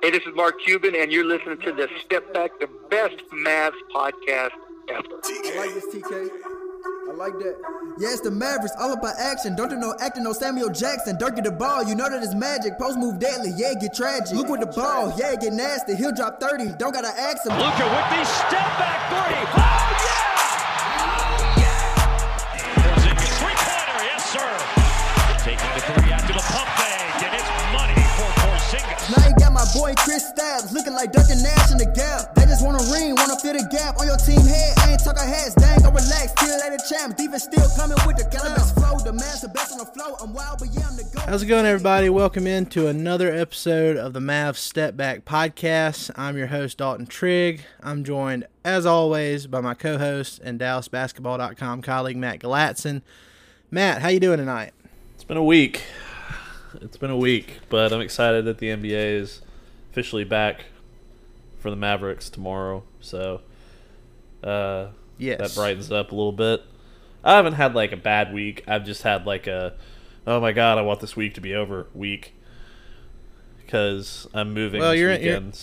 Hey, this is Mark Cuban, and you're listening to The Step Back, the best Mavs podcast ever. I like this, TK. I like that. Yeah, it's the Mavericks, all about action. Don't do no acting, no Samuel Jackson. Dirk get the ball, you know that it's magic. Post move deadly, yeah, get tragic. Luka with the ball, yeah, get nasty. He'll drop 30, don't gotta ask him. Luka with the step back three. Oh, yeah! Boy Chris Stapps, looking like Dirk and Nash in the gap. They just want a ring, want to fill the gap. On your team head, I ain't talking hats. They ain't gonna relax, till they the champ. Defense still coming with the cannabis flow. The man's the best on the flow. I'm wild, but yeah, I'm the GOAT. How's it going, everybody? Welcome into another episode of the Mavs Step Back Podcast. I'm your host, Dalton Trigg. I'm joined, as always, by my co-host and DallasBasketball.com colleague, Matt Galatson. Matt, how you doing tonight? It's been a week, but I'm excited that the NBA is officially back for the Mavericks tomorrow, so yes, that brightens it up a little bit. I haven't had like a bad week. I've just had like a, oh my god, I want this week to be over week, because I'm moving this weekend.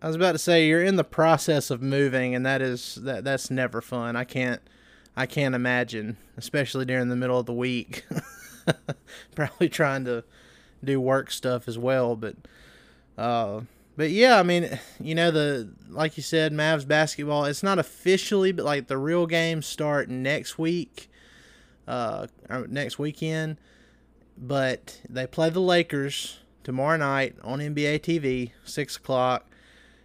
I was about to say you're in the process of moving, and that's never fun. I can't imagine, especially during the middle of the week. Probably trying to do work stuff as well, but yeah, I mean, you know, the, like you said, Mavs basketball, it's not officially, but like the real games start next week, next weekend, but they play the Lakers tomorrow night on NBA TV, 6:00,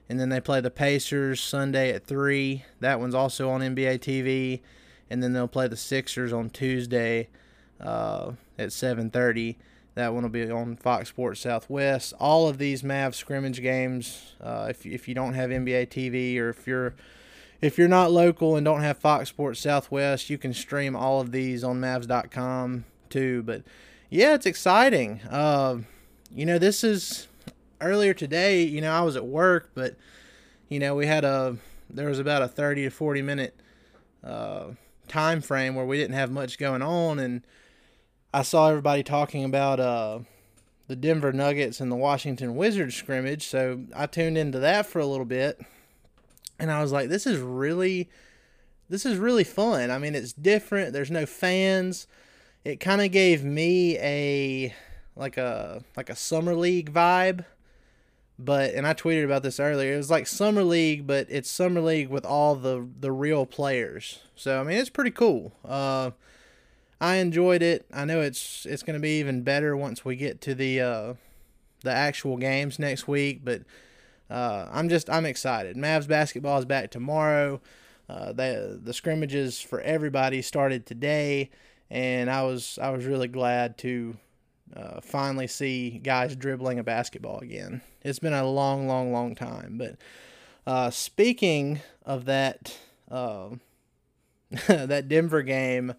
and then they play the Pacers Sunday at 3:00. That one's also on NBA TV, and then they'll play the Sixers on Tuesday at 7:30. That one will be on Fox Sports Southwest. All of these Mavs scrimmage games, if you don't have NBA TV, or if you're not local and don't have Fox Sports Southwest, you can stream all of these on Mavs.com too. But yeah, it's exciting. You know, this is earlier today. You know, I was at work, but you know, there was about a 30 to 40 minute time frame where we didn't have much going on, and I saw everybody talking about the Denver Nuggets and the Washington Wizards scrimmage, so I tuned into that for a little bit, and I was like, this is really fun. I mean, it's different. There's no fans. It kind of gave me a summer league vibe, and I tweeted about this earlier. It was like summer league, but it's summer league with all the real players. So I mean, it's pretty cool. I enjoyed it. I know it's going to be even better once we get to the actual games next week, but I'm excited. Mavs basketball is back tomorrow. The scrimmages for everybody started today, and I was really glad to finally see guys dribbling a basketball again. It's been a long, long, long time. But speaking of that that Denver game,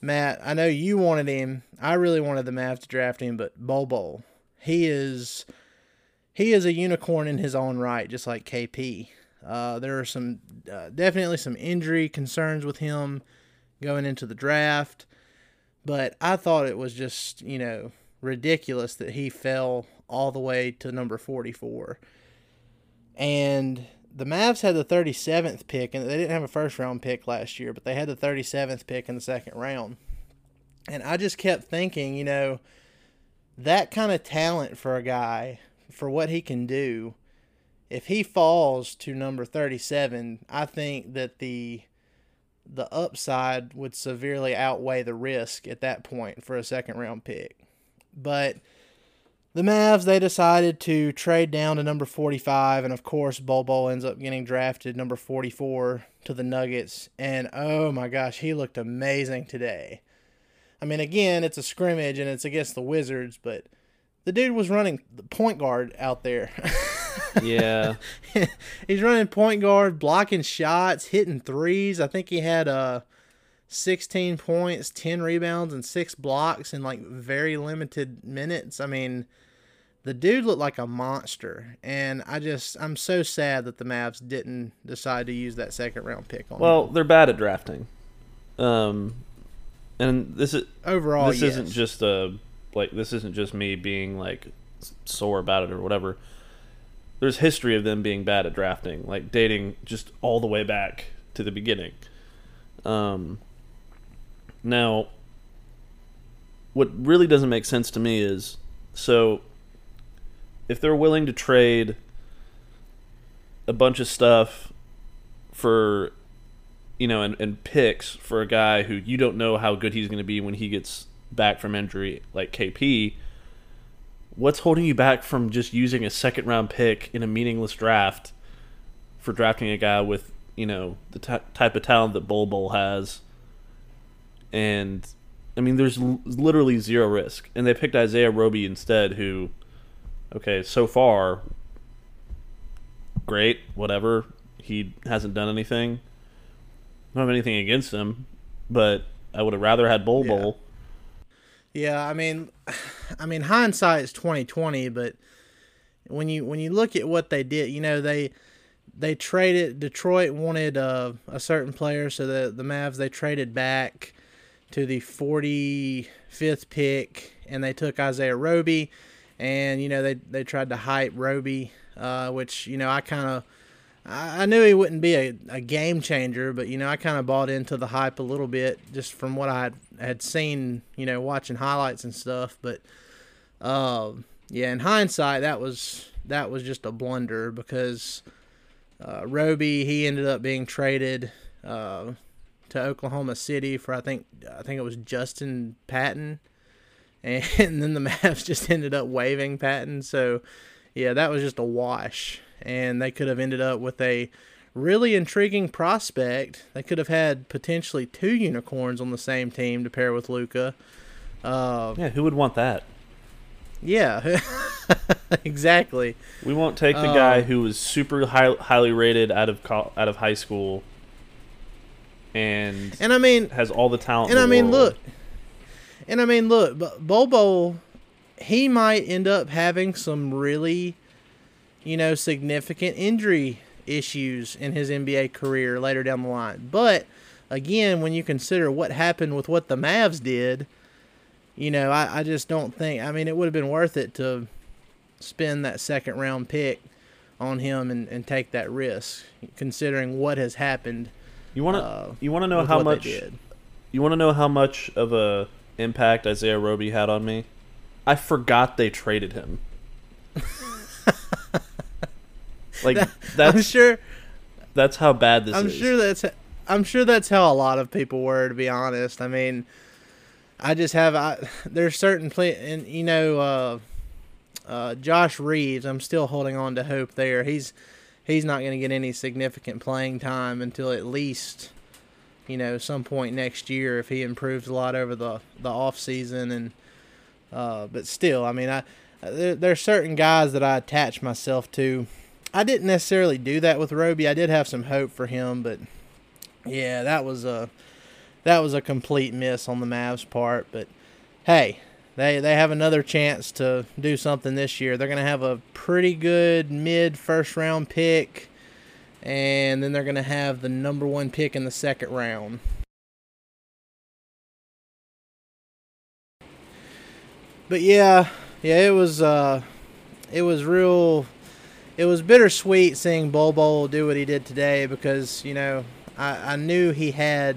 Matt, I know you wanted him. I really wanted the Mavs to draft him, but Bol Bol, he is a unicorn in his own right, just like KP. There are some definitely some injury concerns with him going into the draft, but I thought it was just, you know, ridiculous that he fell all the way to number 44. And the Mavs had the 37th pick, and they didn't have a first-round pick last year, but they had the 37th pick in the second round. And I just kept thinking, you know, that kind of talent for a guy, for what he can do, if he falls to number 37, I think that the upside would severely outweigh the risk at that point for a second-round pick. But the Mavs, they decided to trade down to number 45, and of course, Bol Bol ends up getting drafted number 44 to the Nuggets, and oh my gosh, he looked amazing today. I mean, again, it's a scrimmage, and it's against the Wizards, but The dude was running point guard out there. Yeah. He's running point guard, blocking shots, hitting threes. I think he had 16 points, 10 rebounds, and 6 blocks in, like, very limited minutes. I mean, the dude looked like a monster, and I'm so sad that the Mavs didn't decide to use that second-round pick on him. They're bad at drafting. And this is overall. This isn't just this isn't just me being like sore about it or whatever. There's history of them being bad at drafting, like dating just all the way back to the beginning. Now, what really doesn't make sense to me is, so if they're willing to trade a bunch of stuff for, and picks for a guy who you don't know how good he's going to be when he gets back from injury, like KP, what's holding you back from just using a second-round pick in a meaningless draft for drafting a guy with, the type of talent that Bol Bol has? And, there's literally zero risk. And they picked Isaiah Roby instead, who, okay, so far, great, whatever. He hasn't done anything. I don't have anything against him, but I would have rather had Bol Bol. Yeah, I mean, hindsight is 20/20, but when you look at what they did, they traded. Detroit wanted a certain player, so the Mavs, they traded back to the 45th pick, and they took Isaiah Roby, and they tried to hype Roby, which I knew he wouldn't be a game changer, but, I kind of bought into the hype a little bit just from what I had seen, watching highlights and stuff. But, in hindsight, that was just a blunder because Roby, he ended up being traded to Oklahoma City for, I think it was Justin Patton. And then the Mavs just ended up waiving Patton. So, yeah, that was just a wash. And they could have ended up with a really intriguing prospect. They could have had potentially 2 unicorns on the same team to pair with Luka. Who would want that? Yeah, exactly. We won't take the guy who was super highly rated out of high school and has all the talent. Look, Bol Bol, he might end up having some really significant injury issues in his NBA career later down the line. But, again, when you consider what happened with what the Mavs did, I just don't think... it would have been worth it to spend that second-round pick on him and take that risk, considering what has happened. You want to know how much of a impact Isaiah Roby had on me? I forgot they traded him. That's how bad this is. I'm sure that's how a lot of people were, to be honest. There's certain play, and Josh Reeves, I'm still holding on to hope there. He's not going to get any significant playing time until at least some point next year if he improves a lot over the off season. And but still, there are certain guys that I attach myself to. I didn't necessarily do that with Roby. I did have some hope for him, but yeah, that was a complete miss on the Mavs' part. But hey, they have another chance to do something this year. They're going to have a pretty good mid-first round pick, and then they're going to have the number 1 pick in the second round. But yeah, it was bittersweet seeing Bol Bol do what he did today because, I knew he had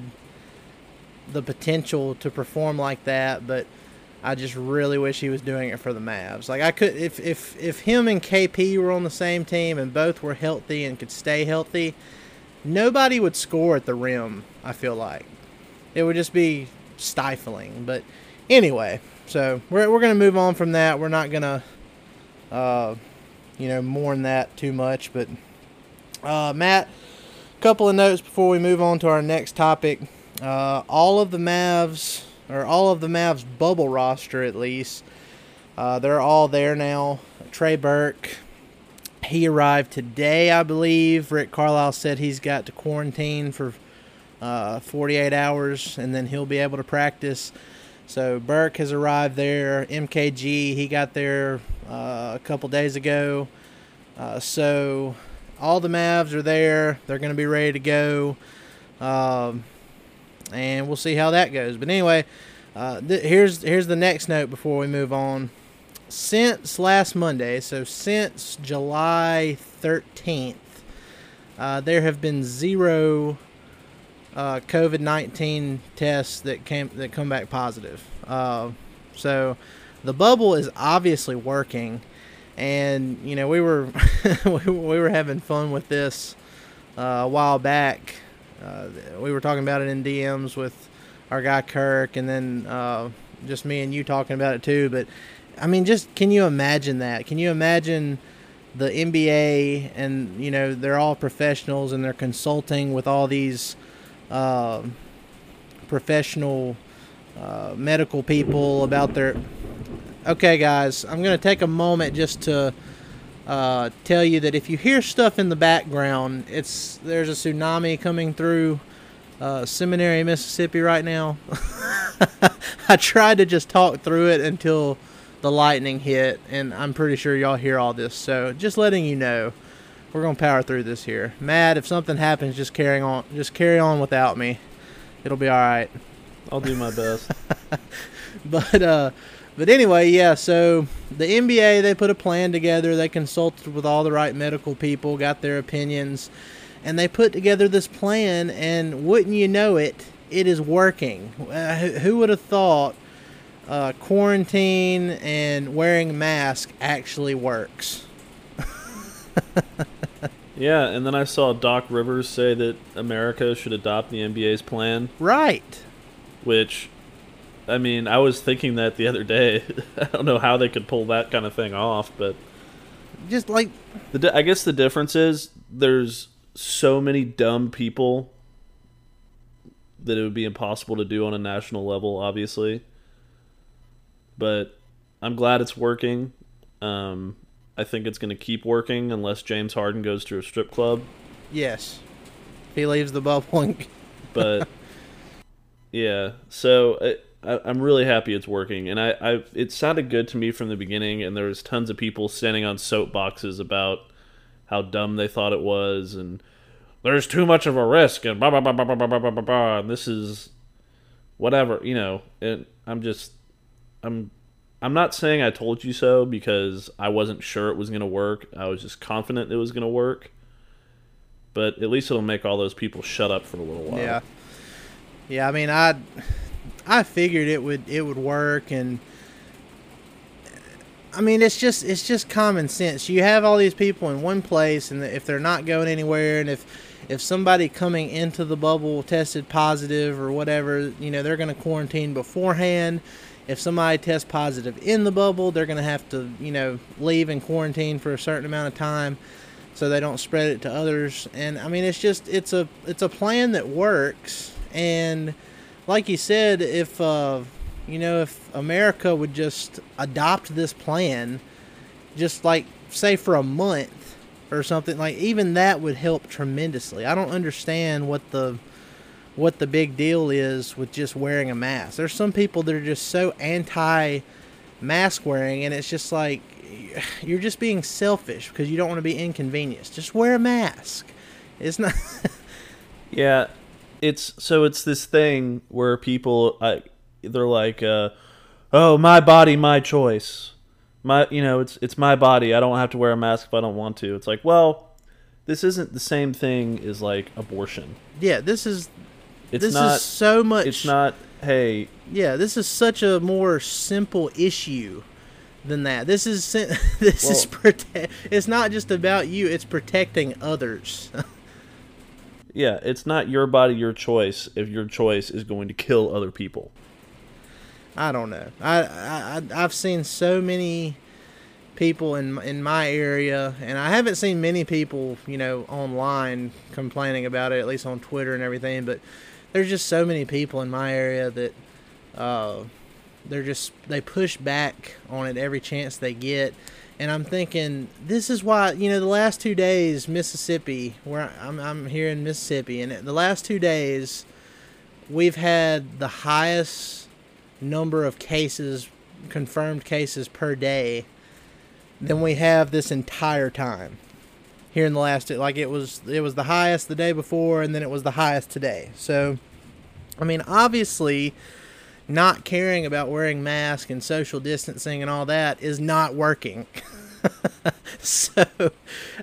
the potential to perform like that, but I just really wish he was doing it for the Mavs. Like, I could, if him and KP were on the same team and both were healthy and could stay healthy, nobody would score at the rim, I feel like. It would just be stifling. But anyway, so we're going to move on from that. We're not going to... mourn that too much. But Matt, a couple of notes before we move on to our next topic. All of the Mavs bubble roster, at least, They're all there now. Trey Burke, he arrived today, I believe. Rick Carlisle said he's got to quarantine for 48 hours, and then he'll be able to practice. So Burke has arrived there. MKG, he got there a couple days ago. So all the Mavs are there. They're going to be ready to go. And we'll see how that goes. But anyway, here's the next note before we move on. Since last Monday, so since July 13th, there have been zero COVID-19 tests that come back positive. So the bubble is obviously working, and you know we were we were having fun with this a while back. We were talking about it in DMs with our guy Kirk, and then just me and you talking about it too, but. I mean, just can you imagine that? Can you imagine the NBA and, you know, they're all professionals and they're consulting with all these professional medical people about their... Okay, guys, I'm going to take a moment just to tell you that if you hear stuff in the background, there's a tsunami coming through Seminary, Mississippi right now. I tried to just talk through it until... the lightning hit, and I'm pretty sure y'all hear all this, so just letting you know we're gonna power through this here. Matt, if something happens, just carry on without me. It'll be all right. I'll do my best. but anyway, yeah, so the NBA, they put a plan together. They consulted with all the right medical people, got their opinions, and they put together this plan, and wouldn't you know it, it is working. Who would have thought quarantine and wearing mask actually works? Yeah, and then I saw Doc Rivers say that America should adopt the NBA's plan. Right. Which, I mean, I was thinking that the other day. I don't know how they could pull that kind of thing off, but... just like... I guess the difference is there's so many dumb people that it would be impossible to do on a national level, obviously. But I'm glad it's working. I think it's going to keep working unless James Harden goes to a strip club. Yes. He leaves the bubble. But, yeah. So I'm really happy it's working. And it sounded good to me from the beginning, and there was tons of people standing on soapboxes about how dumb they thought it was, and there's too much of a risk, and blah, blah, blah, blah, blah, blah, blah, blah, blah, and this is whatever, you know. And I'm not saying I told you so because I wasn't sure it was going to work. I was just confident it was going to work. But at least it'll make all those people shut up for a little while. Yeah. Yeah, I mean, I figured it would work, and I mean, it's just common sense. You have all these people in one place, and if they're not going anywhere, and if somebody coming into the bubble tested positive or whatever, you know, they're going to quarantine beforehand. If somebody tests positive in the bubble, they're going to have to, you know, leave and quarantine for a certain amount of time so they don't spread it to others. And I mean, it's a plan that works. And like you said, if America would just adopt this plan, just like say for a month or something, like even that would help tremendously. I don't understand what the big deal is with just wearing a mask. There's some people that are just so anti-mask wearing, and it's just like you're just being selfish because you don't want to be inconvenienced. Just wear a mask. It's not... Yeah, it's this thing where people, they're like, oh, my body, my choice. It's my body. I don't have to wear a mask if I don't want to. It's like, well, this isn't the same thing as like abortion. Yeah, this is... This is so much... It's not, hey... Yeah, this is such a more simple issue than that. It's not just about you, it's protecting others. Yeah, it's not your body, your choice, if your choice is going to kill other people. I don't know. I've seen so many people in my area, and I haven't seen many people, you know, online complaining about it, at least on Twitter and everything, but... there's just so many people in my area that They're just, they push back on it every chance they get. And I'm thinking, this is why, you know, the last 2 days, Mississippi, where I'm here in Mississippi, and the last 2 days, we've had the highest number of cases, confirmed cases per day, than we have this entire time. Here in the last, like it was the highest the day before, and then it was the highest today. So, I mean, obviously, not caring about wearing masks and social distancing and all that is not working. So,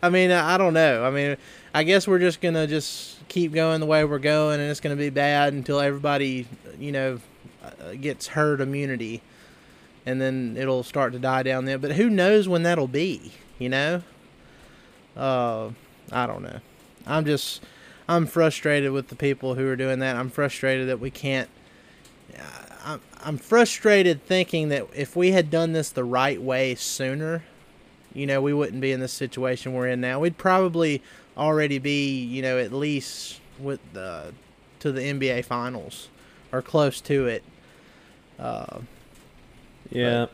I mean, I don't know. I mean, I guess we're just going to just keep going the way we're going, and it's going to be bad until everybody, you know, gets herd immunity, and then it'll start to die down there. But who knows when that'll be, you know? I don't know. I'm frustrated with the people who are doing that. I'm frustrated that we can't. I'm frustrated thinking that if we had done this the right way sooner, you know, we wouldn't be in this situation we're in now. We'd probably already be, you know, at least with to the NBA Finals or close to it. Yeah.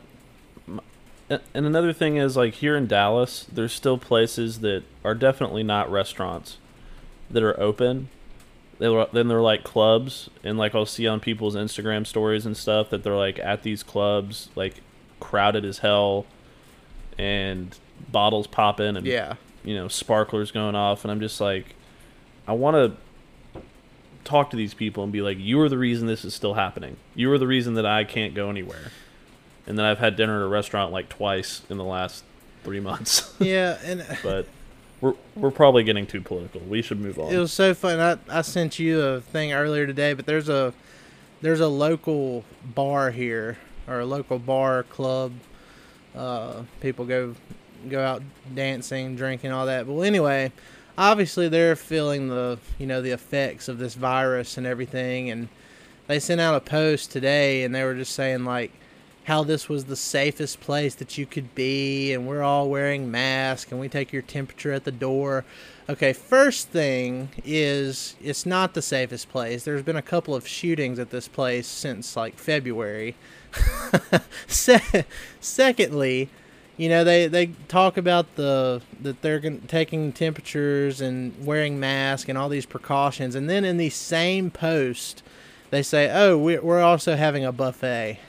And another thing is, like, here in Dallas, there's still places that are definitely not restaurants that are open. Then they're like clubs, and like I'll see on people's Instagram stories and stuff that they're like at these clubs, like crowded as hell, and bottles popping, and yeah, you know, sparklers going off, and I'm just like, I want to talk to these people and be like, you are the reason this is still happening. You are the reason that I can't go anywhere, and then I've had dinner at a restaurant like twice in the last 3 months. Yeah, and but. We're probably getting too political. We should move on. It was so fun. I sent you a thing earlier today, but there's a local bar here, or a local bar club. People go out dancing, drinking, all that. Well, anyway, obviously they're feeling the, you know, the effects of this virus and everything, and they sent out a post today, and they were just saying like, how this was the safest place that you could be, and we're all wearing masks, and we take your temperature at the door. Okay, first thing is, it's not the safest place. There's been a couple of shootings at this place since, like, February. Secondly, you know, they talk about that they're taking temperatures and wearing masks and all these precautions, and then in the same post, they say, oh, we're also having a buffet.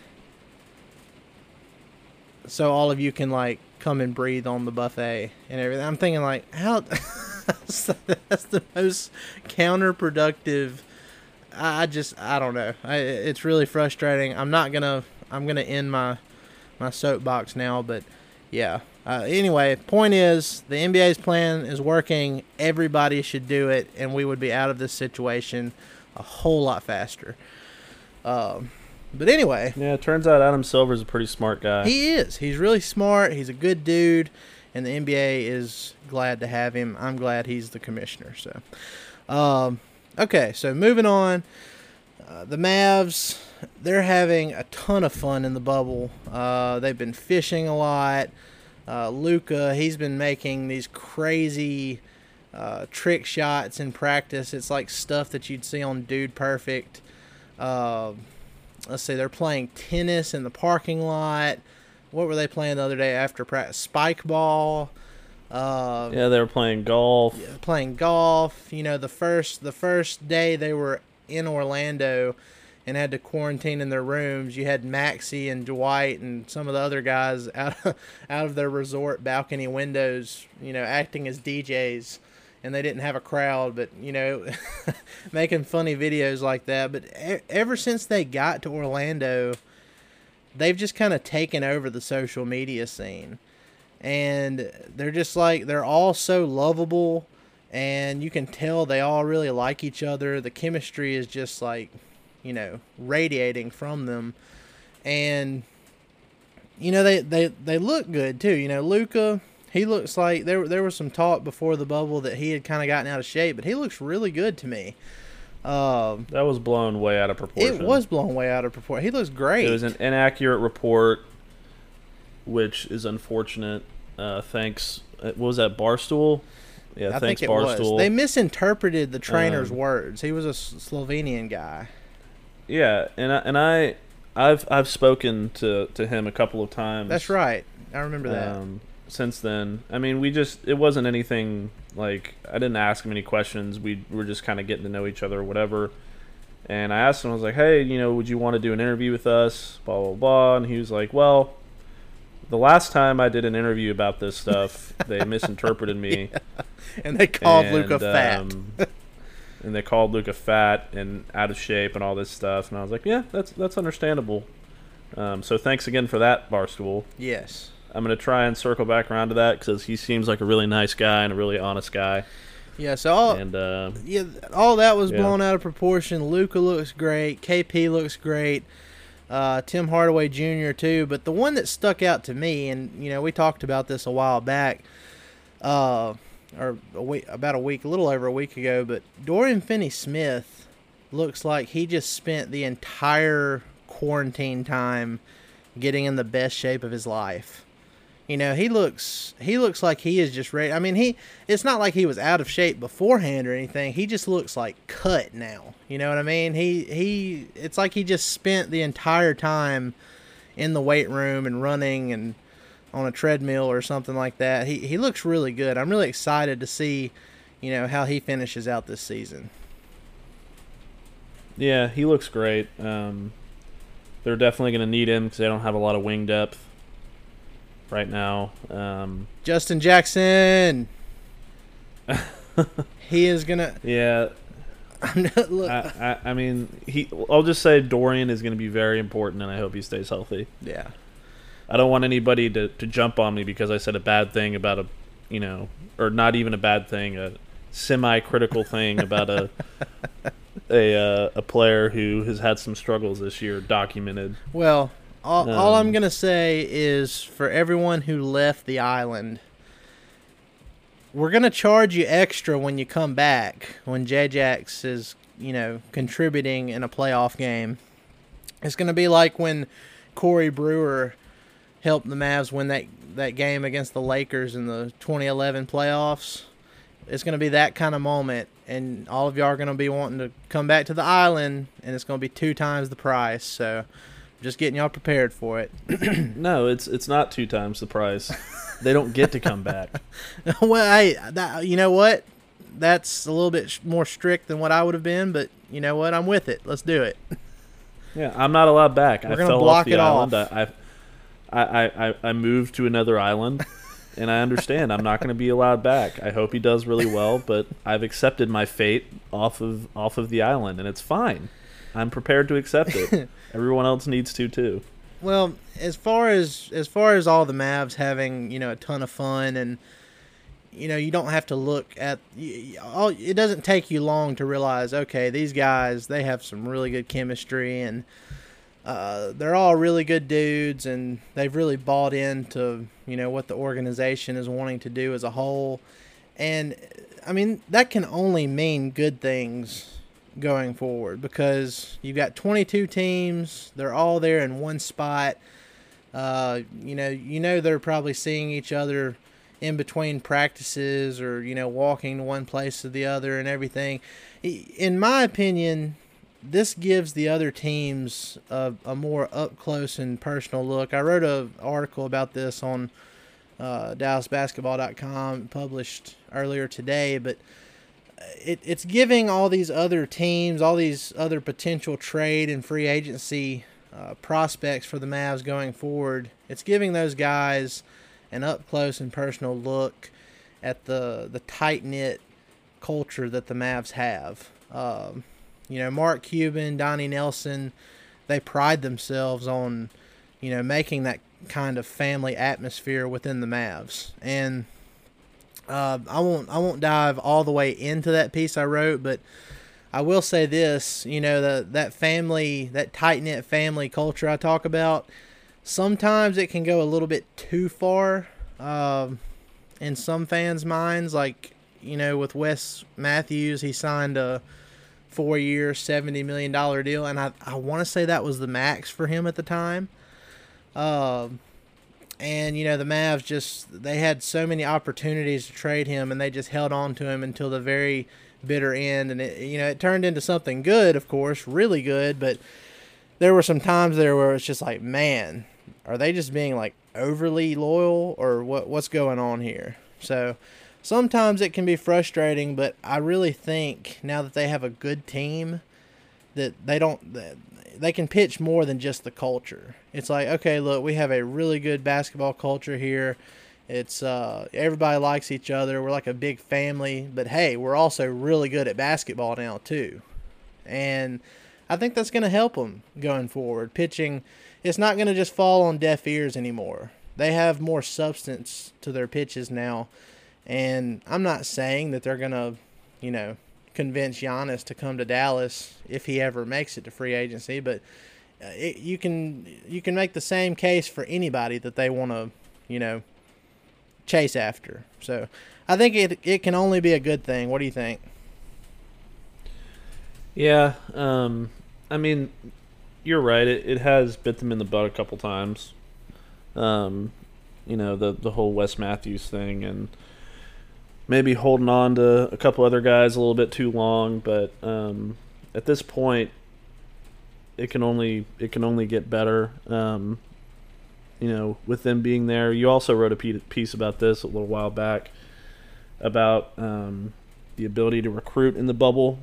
So all of you can, like, come and breathe on the buffet and everything. I'm thinking, like, how... That's the most counterproductive... I don't know. It's really frustrating. I'm going to end my soapbox now, but, yeah. Anyway, point is, the NBA's plan is working. Everybody should do it, and we would be out of this situation a whole lot faster. But anyway. Yeah, it turns out Adam Silver's a pretty smart guy. He is. He's really smart. He's a good dude. And the NBA is glad to have him. I'm glad he's the commissioner. So, okay, so moving on. The Mavs, they're having a ton of fun in the bubble. They've been fishing a lot. Luka, he's been making these crazy trick shots in practice. It's like stuff that you'd see on Dude Perfect. Let's see, they're playing tennis in the parking lot. What were they playing the other day after practice? Spike ball. Yeah, they were playing golf. You know, the first day they were in Orlando and had to quarantine in their rooms, you had Maxie and Dwight and some of the other guys out of their resort balcony windows, you know, acting as DJs. And they didn't have a crowd, but, you know, making funny videos like that. But ever since they got to Orlando, they've just kind of taken over the social media scene. And they're just like, they're all so lovable, and you can tell they all really like each other. The chemistry is just like, you know, radiating from them. And, you know, they look good too. You know, Luka... He looks like, there was some talk before the bubble that he had kind of gotten out of shape, but he looks really good to me. That was blown way out of proportion. He looks great. It was an inaccurate report, which is unfortunate. Thanks. What was that, Barstool? Yeah, I thanks, think it Barstool. Was. They misinterpreted the trainer's words. He was a Slovenian guy. Yeah, and I I've spoken to him a couple of times. That's right. I remember that. Since then, I mean, it wasn't anything like, I didn't ask him any questions. We were just kind of getting to know each other or whatever. And I asked him, I was like, hey, would you want to do an interview with us? Blah, blah, blah. And he was like, well, the last time I did an interview about this stuff, they misinterpreted me. Yeah. And they called Luka fat. And they called Luka fat and out of shape and all this stuff. And I was like, yeah, that's understandable. So thanks again for that, Barstool. Yes. I'm going to try and circle back around to that because he seems like a really nice guy and a really honest guy. Yeah, so all that was blown out of proportion. Luka looks great. KP looks great. Tim Hardaway Jr. too. But the one that stuck out to me, and, we talked about this a while back, a little over a week ago, but Dorian Finney-Smith looks like he just spent the entire quarantine time getting in the best shape of his life. He looks like he is just ready. I mean, it's not like he was out of shape beforehand or anything. He just looks like cut now. You know what I mean? It's like he just spent the entire time in the weight room and running and on a treadmill or something like that. He looks really good. I'm really excited to see, how he finishes out this season. Yeah, he looks great. They're definitely going to need him because they don't have a lot of wing depth right now. Justin Jackson. He is gonna. Yeah. I'll just say Dorian is gonna be very important, and I hope he stays healthy. Yeah. I don't want anybody to jump on me because I said a bad thing about a, or not even a bad thing, a semi-critical thing about a player who has had some struggles this year documented. Well. All I'm going to say is for everyone who left the island, we're going to charge you extra when you come back, when J-Jax is, contributing in a playoff game. It's going to be like when Corey Brewer helped the Mavs win that game against the Lakers in the 2011 playoffs. It's going to be that kind of moment, and all of y'all are going to be wanting to come back to the island, and it's going to be 2 times the price, so... Just getting y'all prepared for it. No, it's not 2 times the price. They don't get to come back. Well, you know what? That's a little bit more strict than what I would have been, but you know what? I'm with it. Let's do it. Yeah, I'm not allowed back. We're going to block it off. I moved to another island, and I understand I'm not going to be allowed back. I hope he does really well, but I've accepted my fate off of the island, and it's fine. I'm prepared to accept it. Everyone else needs to too. Well, as far as all the Mavs having a ton of fun and you don't have to look at all. It doesn't take you long to realize, okay, these guys, they have some really good chemistry and they're all really good dudes and they've really bought into what the organization is wanting to do as a whole. And I mean that can only mean good things going forward because you've got 22 teams. They're all there in one spot. They're probably seeing each other in between practices or, walking to one place to the other and everything. In my opinion, this gives the other teams a more up-close and personal look. I wrote an article about this on DallasBasketball.com, published earlier today, but it's giving all these other teams, all these other potential trade and free agency prospects for the Mavs going forward. It's giving those guys an up-close and personal look at the tight-knit culture that the Mavs have. Mark Cuban, Donnie Nelson, they pride themselves on, making that kind of family atmosphere within the Mavs. And... I won't dive all the way into that piece I wrote, but I will say this, that family, that tight-knit family culture I talk about, sometimes it can go a little bit too far in some fans' minds. Like, with Wes Matthews, he signed a 4-year, $70 million deal, and I want to say that was the max for him at the time. And, the Mavs they had so many opportunities to trade him, and they just held on to him until the very bitter end. And, it turned into something good, of course, really good. But there were some times there where it's just like, man, are they just being like overly loyal or what's going on here? So sometimes it can be frustrating, but I really think now that they have a good team that they can pitch more than just the culture. It's like, okay, look, we have a really good basketball culture here. It's everybody likes each other. We're like a big family, but hey, we're also really good at basketball now too. And I think that's going to help them going forward. Pitching, it's not going to just fall on deaf ears anymore. They have more substance to their pitches now. And I'm not saying that they're going to, you know, convince Giannis to come to Dallas if he ever makes it to free agency, but you can make the same case for anybody that they want to, you know, chase after. So I think it can only be a good thing. What do you think? Yeah, I mean, you're right. It has bit them in the butt a couple times. You know, the whole Wes Matthews thing and maybe holding on to a couple other guys a little bit too long. But at this point, it can only get better. You know, with them being there. You also wrote a piece about this a little while back about the ability to recruit in the bubble.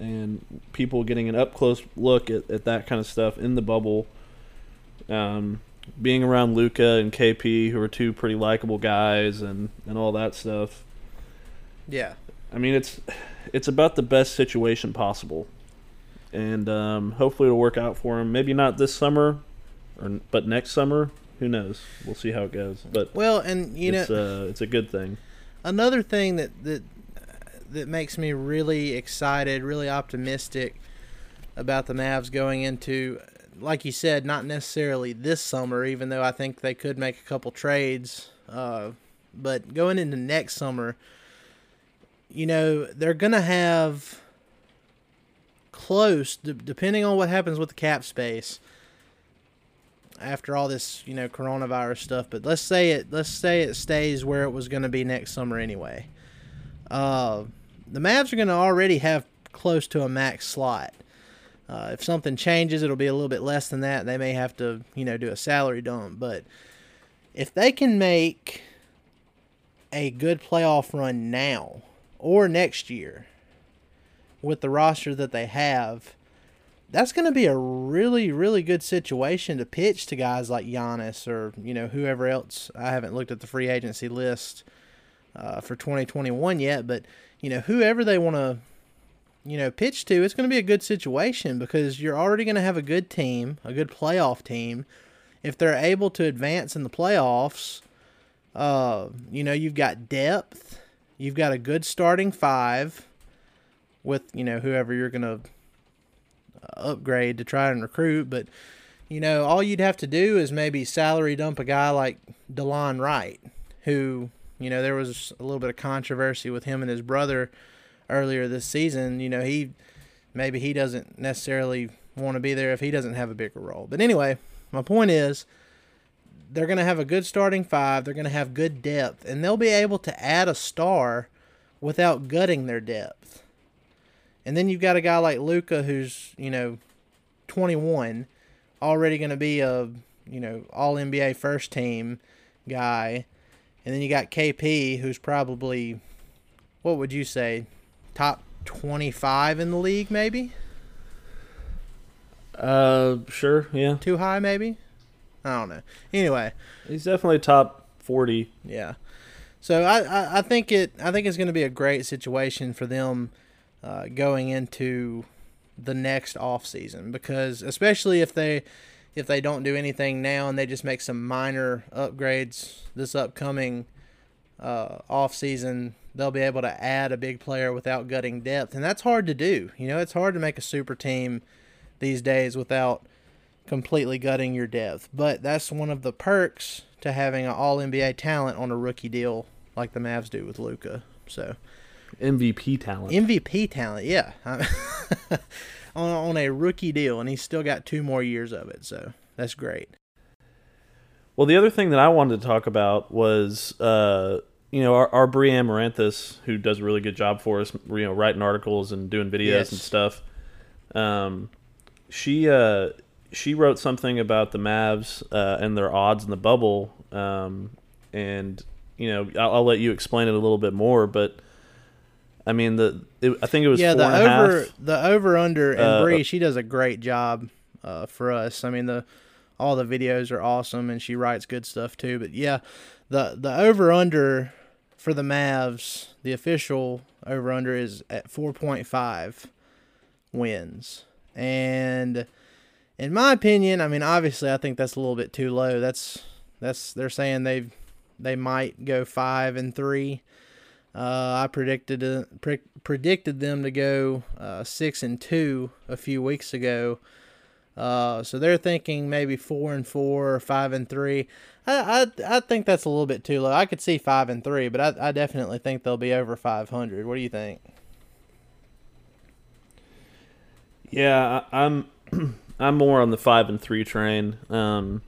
And people getting an up-close look at that kind of stuff in the bubble. Being around Luka and KP, who are two pretty likable guys and all that stuff. Yeah. I mean, it's about the best situation possible. And hopefully it'll work out for them. Maybe not this summer, but next summer. Who knows? We'll see how it goes. But well, and you know, it's a good thing. Another thing that makes me really excited, really optimistic about the Mavs going into, like you said, not necessarily this summer, even though I think they could make a couple trades. But going into next summer, you know, they're going to have close, depending on what happens with the cap space after all this, you know, coronavirus stuff. But let's say it stays where it was going to be next summer anyway. The Mavs are going to already have close to a max slot. If something changes, it'll be a little bit less than that. They may have to, you know, do a salary dump. But if they can make a good playoff run now or next year with the roster that they have, that's going to be a really, really good situation to pitch to guys like Giannis or, you know, whoever else. I haven't looked at the free agency list for 2021 yet, but you know, whoever they want to, you know, pitch to, it's going to be a good situation because you're already going to have a good team, a good playoff team. If they're able to advance in the playoffs, you know, you've got depth, you've got a good starting five with, you know, whoever you're going to upgrade to try and recruit. But you know, all you'd have to do is maybe salary dump a guy like DeLon Wright, who, you know, there was a little bit of controversy with him and his brother earlier this season. You know, he doesn't necessarily want to be there if he doesn't have a bigger role. But anyway, my point is they're going to have a good starting five. They're going to have good depth, and they'll be able to add a star without gutting their depth. And then you've got a guy like Luka who's, you know, 21, already going to be a, you know, all-NBA first team guy. And then you got KP, who's probably, what would you say, top 25 in the league, maybe? Sure, yeah. Too high, maybe? I don't know. Anyway, he's definitely top 40. Yeah. So I think it's going to be a great situation for them going into the next offseason, because especially if they don't do anything now and they just make some minor upgrades this upcoming offseason, they'll be able to add a big player without gutting depth. And that's hard to do. You know, it's hard to make a super team these days without completely gutting your depth. But that's one of the perks to having an all-NBA talent on a rookie deal like the Mavs do with Luka. So MVP talent. MVP talent, yeah. On a rookie deal, and he's still got 2 more years of it, so that's great. Well, the other thing that I wanted to talk about was, you know, our Bree Amaranthus, who does a really good job for us, you know, writing articles and doing videos and stuff. She she wrote something about the Mavs and their odds in the bubble, and you know, I'll let you explain it a little bit more, but I mean, I think it was 4.5. The over under, and Bree, she does a great job for us. I mean, all the videos are awesome, and she writes good stuff too. But yeah, the over under for the Mavs, the official over under is at 4.5 wins, and in my opinion, I mean, obviously, I think that's a little bit too low. That's they're saying they might go 5-3. I predicted them to go 6-2 a few weeks ago. So they're thinking maybe 4-4 or 5-3. I think that's a little bit too low. I could see 5-3, but I definitely think they'll be over 500. What do you think? Yeah, I'm more on the 5-3 train.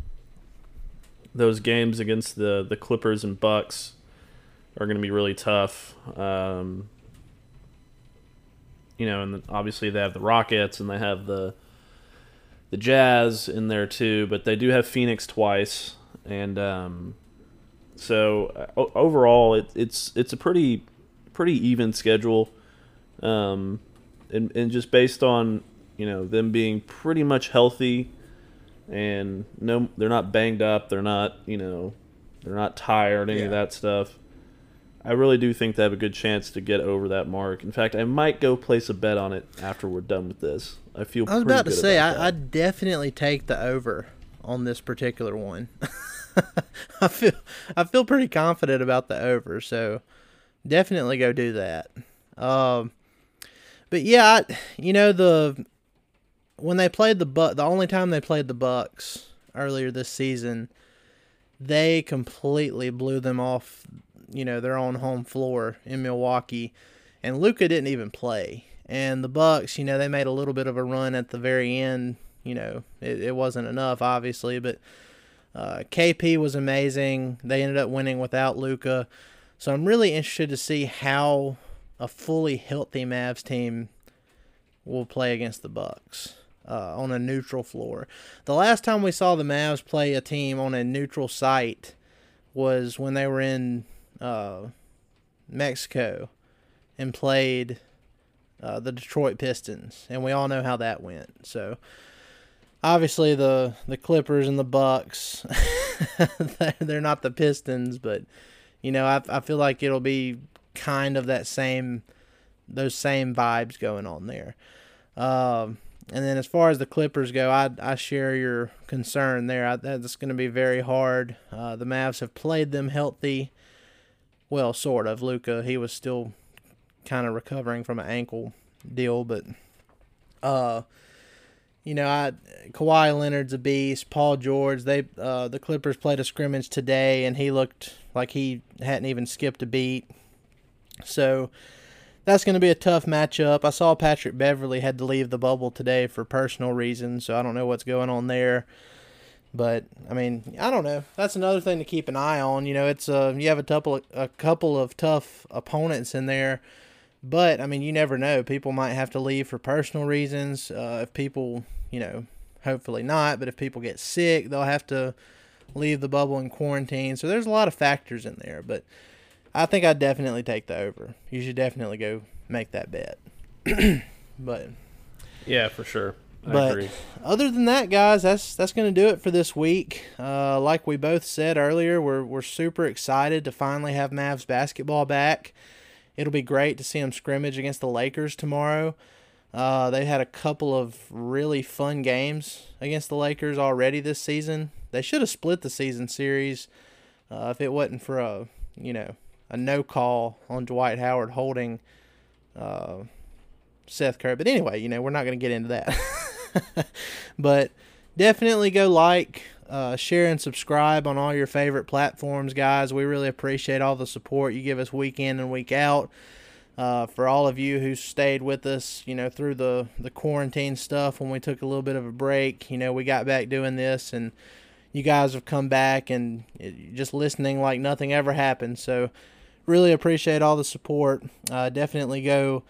Those games against the Clippers and Bucks are going to be really tough. You know, and obviously they have the Rockets and they have the Jazz in there too, but they do have Phoenix twice, and so overall it's a pretty even schedule, and just based on, you know, them being pretty much healthy. And no, they're not banged up. They're not, you know, they're not tired, any of that stuff. I really do think they have a good chance to get over that mark. In fact, I might go place a bet on it after we're done with this. I feel pretty good about that. I was about to say, I definitely take the over on this particular one. I feel pretty confident about the over, so definitely go do that. But yeah, you know, when they played the only time they played the Bucks earlier this season, they completely blew them off, you know, their own home floor in Milwaukee, and Luka didn't even play. And the Bucks, you know, they made a little bit of a run at the very end. You know, it wasn't enough, obviously, but KP was amazing. They ended up winning without Luka, so I'm really interested to see how a fully healthy Mavs team will play against the Bucks. On a neutral floor. The last time we saw the Mavs play a team on a neutral site was when they were in Mexico and played the Detroit Pistons, and we all know how that went. So obviously the Clippers and the Bucks, they're not the Pistons, but you know, I feel like it'll be kind of those same vibes going on there. And then as far as the Clippers go, I share your concern there. That's going to be very hard. The Mavs have played them healthy. Well, sort of. Luka, he was still kind of recovering from an ankle deal. But, you know, Kawhi Leonard's a beast. Paul George, the Clippers played a scrimmage today, and he looked like he hadn't even skipped a beat. So that's going to be a tough matchup. I saw Patrick Beverly had to leave the bubble today for personal reasons, so I don't know what's going on there. But, I mean, I don't know. That's another thing to keep an eye on. You know, it's you have a couple of tough opponents in there. But, I mean, you never know. People might have to leave for personal reasons. If people, you know, hopefully not, but if people get sick, they'll have to leave the bubble in quarantine. So there's a lot of factors in there, but I think I'd definitely take the over. You should definitely go make that bet. But yeah, for sure. I agree. Other than that, guys, that's going to do it for this week. Like we both said earlier, we're super excited to finally have Mavs basketball back. It'll be great to see them scrimmage against the Lakers tomorrow. They had a couple of really fun games against the Lakers already this season. They should have split the season series if it wasn't for a no-call on Dwight Howard holding Seth Curry. But anyway, you know, we're not going to get into that. But definitely go like, share, and subscribe on all your favorite platforms, guys. We really appreciate all the support you give us week in and week out. For all of you who stayed with us, you know, through the quarantine stuff when we took a little bit of a break, you know, we got back doing this, and you guys have come back and just listening like nothing ever happened. So really appreciate all the support. Definitely go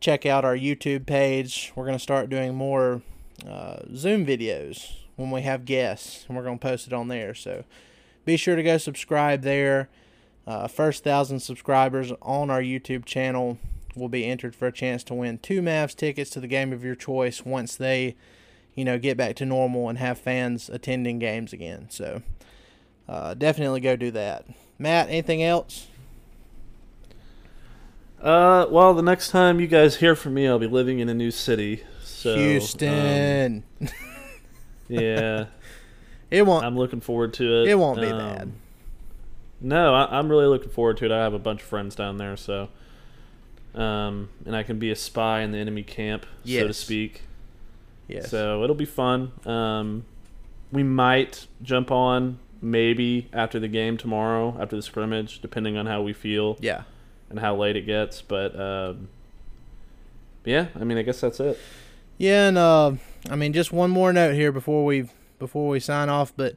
check out our YouTube page. We're going to start doing more Zoom videos when we have guests, and we're going to post it on there. So be sure to go subscribe there. First 1,000 subscribers on our YouTube channel will be entered for a chance to win 2 Mavs tickets to the game of your choice once they, you know, get back to normal and have fans attending games again. So definitely go do that. Matt, anything else? Well, the next time you guys hear from me, I'll be living in a new city. So, Houston. Yeah. It won't. I'm looking forward to it. It won't be bad. No, I'm really looking forward to it. I have a bunch of friends down there, so and I can be a spy in the enemy camp, yes, so to speak. Yes. So it'll be fun. We might jump on maybe after the game tomorrow, after the scrimmage, depending on how we feel. Yeah. And how late it gets, but yeah, I mean, I guess that's it. Yeah, and I mean, just one more note here before we sign off, but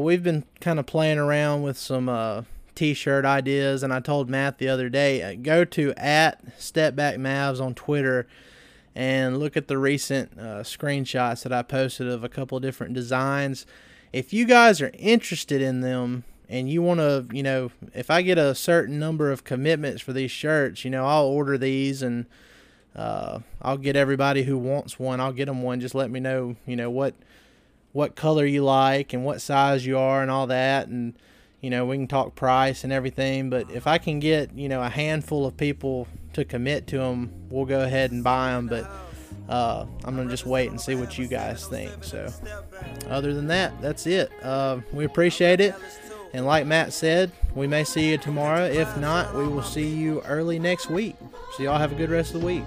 we've been kind of playing around with some t-shirt ideas, and I told Matt the other day, go to @StepBackMavs on Twitter and look at the recent screenshots that I posted of a couple of different designs. If you guys are interested in them, and you want to, you know, if I get a certain number of commitments for these shirts, you know, I'll order these, and I'll get everybody who wants one, I'll get them one. Just let me know, you know, what color you like and what size you are and all that. And, you know, we can talk price and everything. But if I can get, you know, a handful of people to commit to them, we'll go ahead and buy them. But I'm going to just wait and see what you guys think. So other than that, that's it. We appreciate it. And like Matt said, we may see you tomorrow. If not, we will see you early next week. So y'all have a good rest of the week.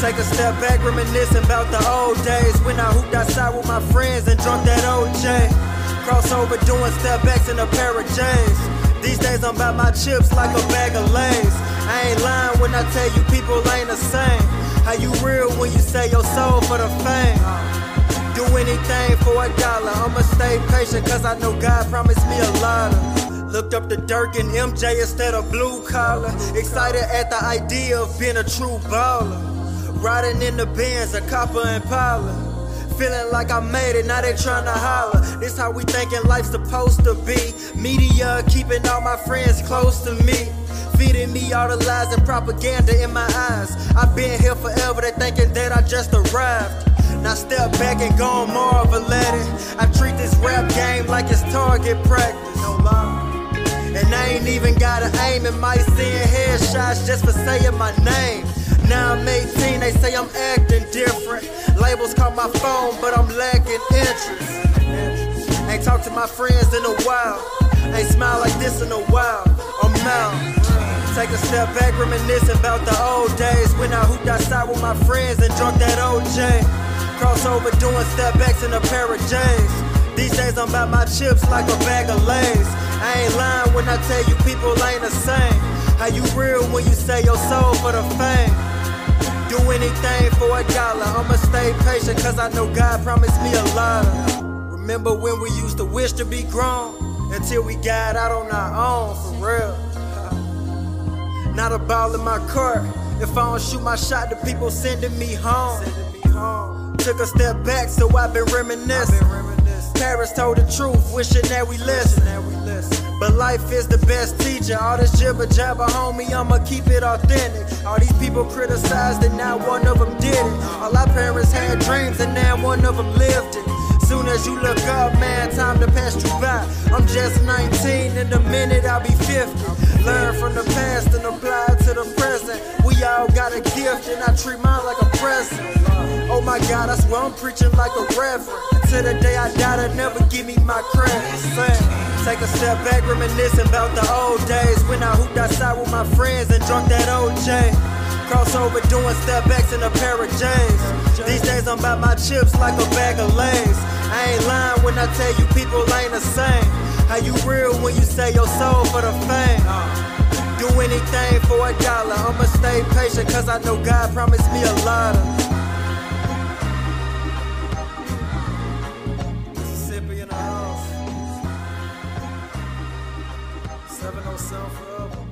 Take a step back, reminiscing about the old days when I hooped outside with my friends and drunk that OJ. Crossover doing step backs in a pair of J's. These days I'm about my chips like a bag of Lay's. I ain't lying when I tell you people ain't the same. How you real when you sell your soul for the fame? Do anything for $1, I'ma stay patient, cause I know God promised me a lot of. Looked up to Dirk and MJ instead of blue collar. Excited at the idea of being a true baller. Riding in the Benz, a copper and Impala. Feeling like I made it, now they tryna holler. This how we thinking life's supposed to be. Media keeping all my friends close to me. Feeding me all the lies and propaganda in my eyes. I've been here forever, they thinking that I just arrived. Now step back and go on Marvel at it. I treat this rap game like it's target practice. No lie. And I ain't even gotta aim at my seeing headshots just for saying my name. Now I'm 18, they say I'm acting different. Labels call my phone, but I'm lacking interest. Ain't talked to my friends in a while. Ain't smiled like this in a while. I'm out. Take a step back, reminiscing about the old days when I hooped outside with my friends and drunk that OJ. Crossover doing step backs in a pair of J's. These days I'm about my chips like a bag of Lay's. I ain't lying when I tell you people ain't the same. How you real when you sell your soul for the fame? Do anything for $1, I'ma stay patient cause I know God promised me a lot. Remember when we used to wish to be grown until we got out on our own, for real. Not a ball in my court. If I don't shoot my shot, the people sending me home. Took a step back, so I've been reminiscing. Paris told the truth, wishing that we listen. But life is the best teacher. All this jibber jabber, homie, I'ma keep it authentic. All these people criticized and not one of them did it. All our parents had dreams and not one of them lived it. Soon as you look up, man, time to pass you by. I'm just 19, in a minute I'll be 50. Learn from the past and apply it to the present. We all got a gift and I treat mine like a present. Oh my God, that's why I'm preaching like a reverend. Till the day I die, they'll never give me my credit. Take a step back, reminiscing about the old days when I hooped outside with my friends and drunk that OJ. Crossover doing step backs in a pair of J's. These days I'm about my chips like a bag of Lay's. I ain't lying when I tell you people ain't the same. How you real when you sell your soul for the fame? Do anything for $1, I'ma stay patient cause I know God promised me a lot of. Mississippi in the house. 707 forever.